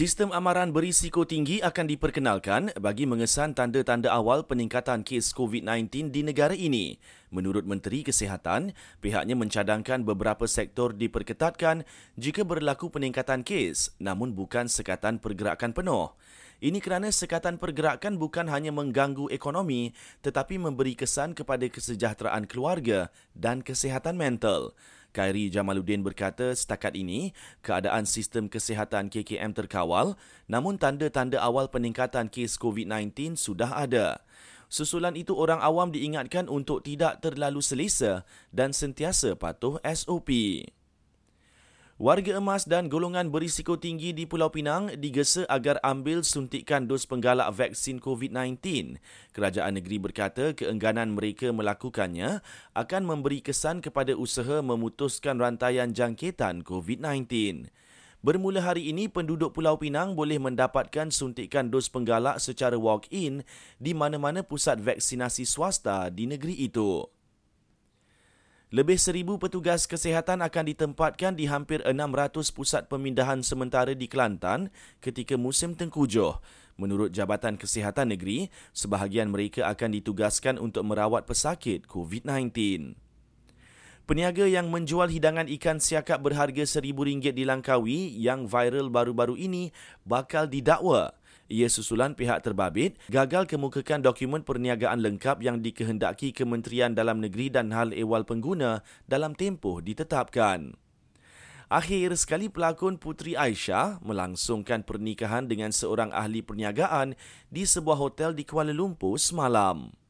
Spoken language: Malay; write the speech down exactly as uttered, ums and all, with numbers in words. Sistem amaran berisiko tinggi akan diperkenalkan bagi mengesan tanda-tanda awal peningkatan kes COVID sembilan belas di negara ini. Menurut Menteri Kesihatan, pihaknya mencadangkan beberapa sektor diperketatkan jika berlaku peningkatan kes, namun bukan sekatan pergerakan penuh. Ini kerana sekatan pergerakan bukan hanya mengganggu ekonomi tetapi memberi kesan kepada kesejahteraan keluarga dan kesihatan mental. Khairi Jamaluddin berkata setakat ini, keadaan sistem kesihatan K K M terkawal namun tanda-tanda awal peningkatan kes COVID sembilan belas sudah ada. Susulan itu orang awam diingatkan untuk tidak terlalu selesa dan sentiasa patuh S O P. Warga emas dan golongan berisiko tinggi di Pulau Pinang digesa agar ambil suntikan dos penggalak vaksin COVID sembilan belas. Kerajaan negeri berkata keengganan mereka melakukannya akan memberi kesan kepada usaha memutuskan rantaian jangkitan COVID sembilan belas. Bermula hari ini, penduduk Pulau Pinang boleh mendapatkan suntikan dos penggalak secara walk-in di mana-mana pusat vaksinasi swasta di negeri itu. Lebih seribu petugas kesihatan akan ditempatkan di hampir enam ratus pusat pemindahan sementara di Kelantan ketika musim tengkujuh. Menurut Jabatan Kesihatan Negeri, sebahagian mereka akan ditugaskan untuk merawat pesakit COVID sembilan belas. Peniaga yang menjual hidangan ikan siakap berharga seribu ringgit di Langkawi yang viral baru-baru ini bakal didakwa. Ia susulan pihak terbabit gagal kemukakan dokumen perniagaan lengkap yang dikehendaki Kementerian Dalam Negeri dan Hal Ehwal Pengguna dalam tempoh ditetapkan. Akhir sekali, pelakon Puteri Aisyah melangsungkan pernikahan dengan seorang ahli perniagaan di sebuah hotel di Kuala Lumpur semalam.